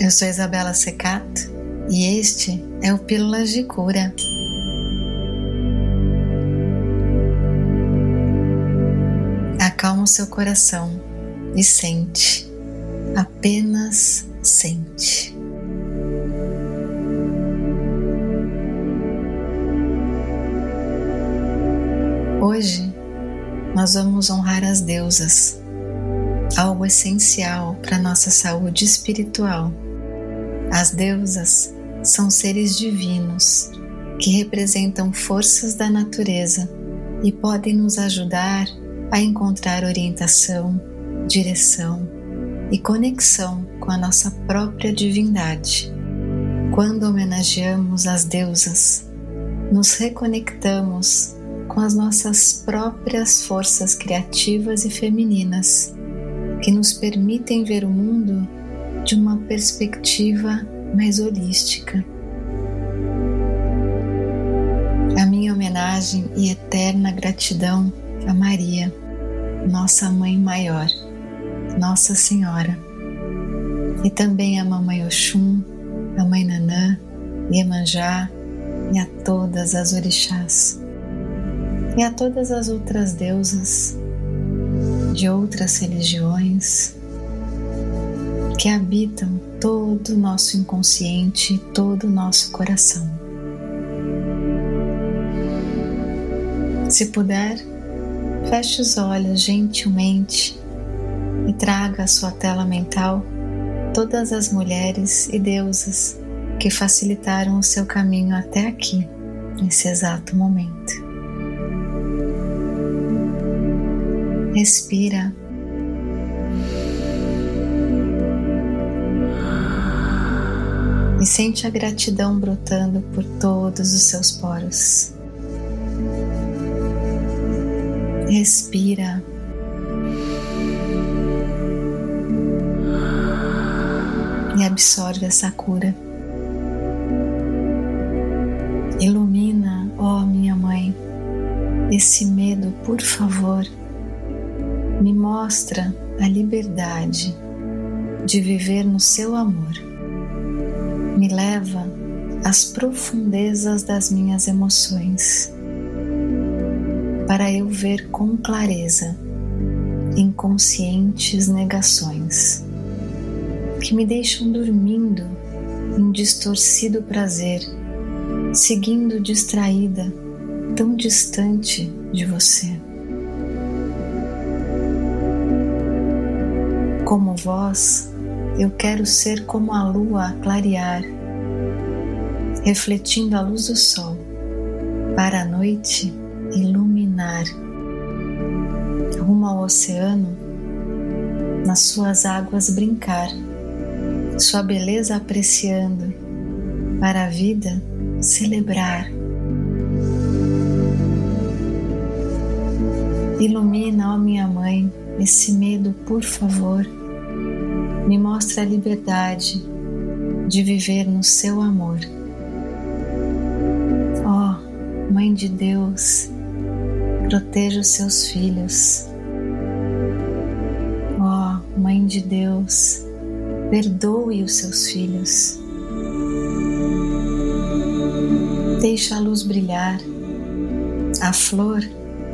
Eu sou Isabela Secato e este é o Pílulas de Cura. Acalma o seu coração e sente, apenas sente. Hoje nós vamos honrar as deusas, algo essencial para nossa saúde espiritual. As deusas são seres divinos que representam forças da natureza e podem nos ajudar a encontrar orientação, direção e conexão com a nossa própria divindade. Quando homenageamos as deusas, nos reconectamos com as nossas próprias forças criativas e femininas, que nos permitem ver o mundo de uma perspectiva mais holística. A minha homenagem e eterna gratidão a Maria, nossa Mãe Maior, Nossa Senhora, e também a Mamãe Oxum, a Mãe Nanã, Iemanjá, e a todas as orixás, e a todas as outras deusas de outras religiões que habitam todo o nosso inconsciente e todo o nosso coração. Se puder, feche os olhos gentilmente e traga à sua tela mental todas as mulheres e deusas que facilitaram o seu caminho até aqui, nesse exato momento. Respira. E sente a gratidão brotando por todos os seus poros. Respira. E absorve essa cura. Ilumina, ó minha mãe, esse medo, por favor. Me mostra a liberdade de viver no seu amor. Me leva às profundezas das minhas emoções, para eu ver com clareza inconscientes negações que me deixam dormindo em distorcido prazer, seguindo distraída, tão distante de você. Como vós, eu quero ser como a lua a clarear, refletindo a luz do sol, para a noite iluminar. Rumo ao oceano, nas suas águas brincar, sua beleza apreciando, para a vida celebrar. Ilumina, ó minha mãe, esse medo, por favor. Me mostra a liberdade de viver no seu amor. Ó, Mãe de Deus, proteja os seus filhos. Ó, Mãe de Deus, perdoe os seus filhos. Deixa a luz brilhar, a flor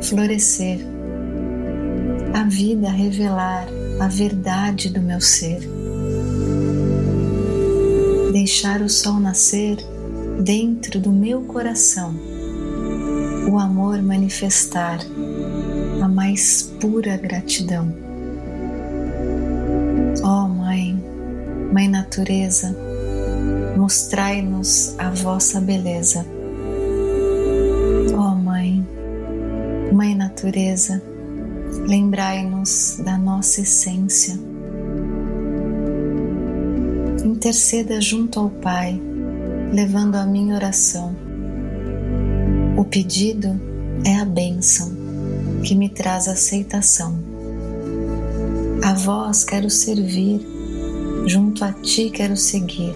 florescer, a vida revelar a verdade do meu ser. Deixar o sol nascer dentro do meu coração, o amor manifestar a mais pura gratidão. Ó Mãe, Mãe Natureza, mostrai-nos a vossa beleza. Ó Mãe, Mãe Natureza, lembrai-nos da nossa essência. Interceda junto ao Pai, levando a minha oração. O pedido é a bênção que me traz aceitação. A vós quero servir, junto a ti quero seguir,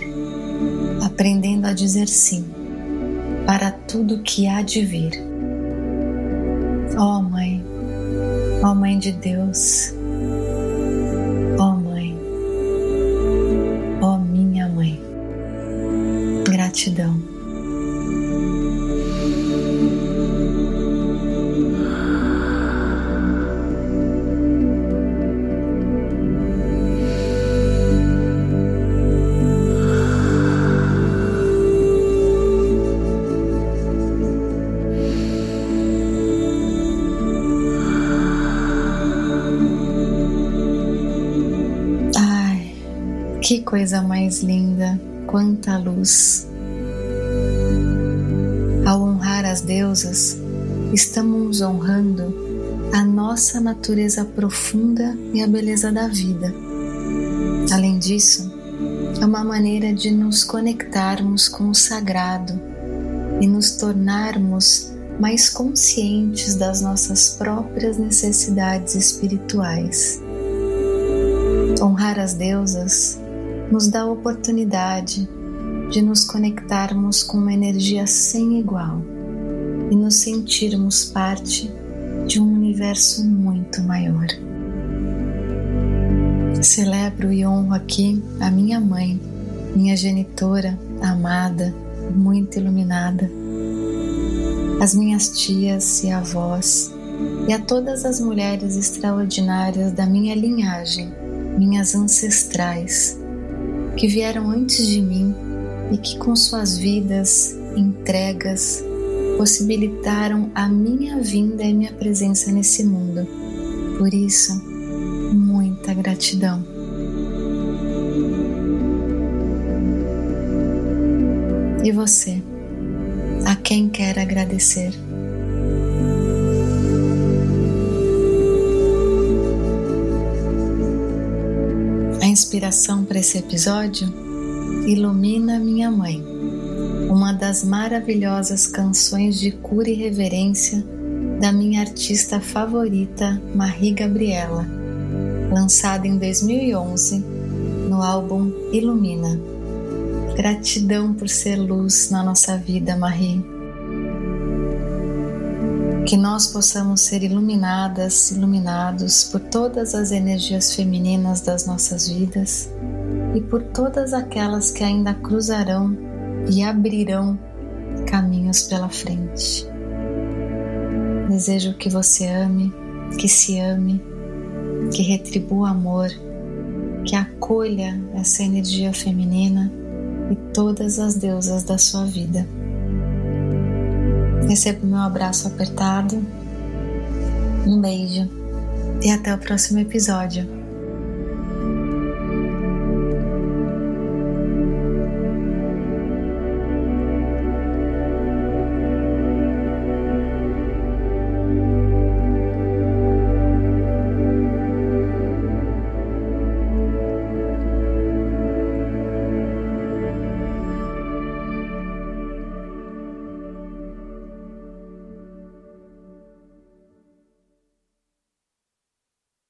aprendendo a dizer sim para tudo que há de vir. Ó Mãe, ó Mãe de Deus, ó Mãe, ó minha Que coisa mais linda, quanta luz! Ao honrar as deusas, estamos honrando a nossa natureza profunda e a beleza da vida. Além disso, é uma maneira de nos conectarmos com o sagrado e nos tornarmos mais conscientes das nossas próprias necessidades espirituais. Honrar as deusas nos dá a oportunidade de nos conectarmos com uma energia sem igual e nos sentirmos parte de um universo muito maior. Celebro e honro aqui a minha mãe, minha genitora amada, muito iluminada, as minhas tias e avós e a todas as mulheres extraordinárias da minha linhagem, minhas ancestrais, que vieram antes de mim e que com suas vidas entregas possibilitaram a minha vinda e minha presença nesse mundo. Por isso, muita gratidão. E você, a quem quer agradecer? A inspiração para esse episódio? Ilumina Minha Mãe, uma das maravilhosas canções de cura e reverência da minha artista favorita, Marie Gabriela, lançado em 2011 no álbum Ilumina. Gratidão por ser luz na nossa vida, Marie. Que nós possamos ser iluminadas, iluminados por todas as energias femininas das nossas vidas e por todas aquelas que ainda cruzarão e abrirão caminhos pela frente. Desejo que você ame, que se ame, que retribua amor, que acolha essa energia feminina e todas as deusas da sua vida. Receba o meu abraço apertado, um beijo e até o próximo episódio.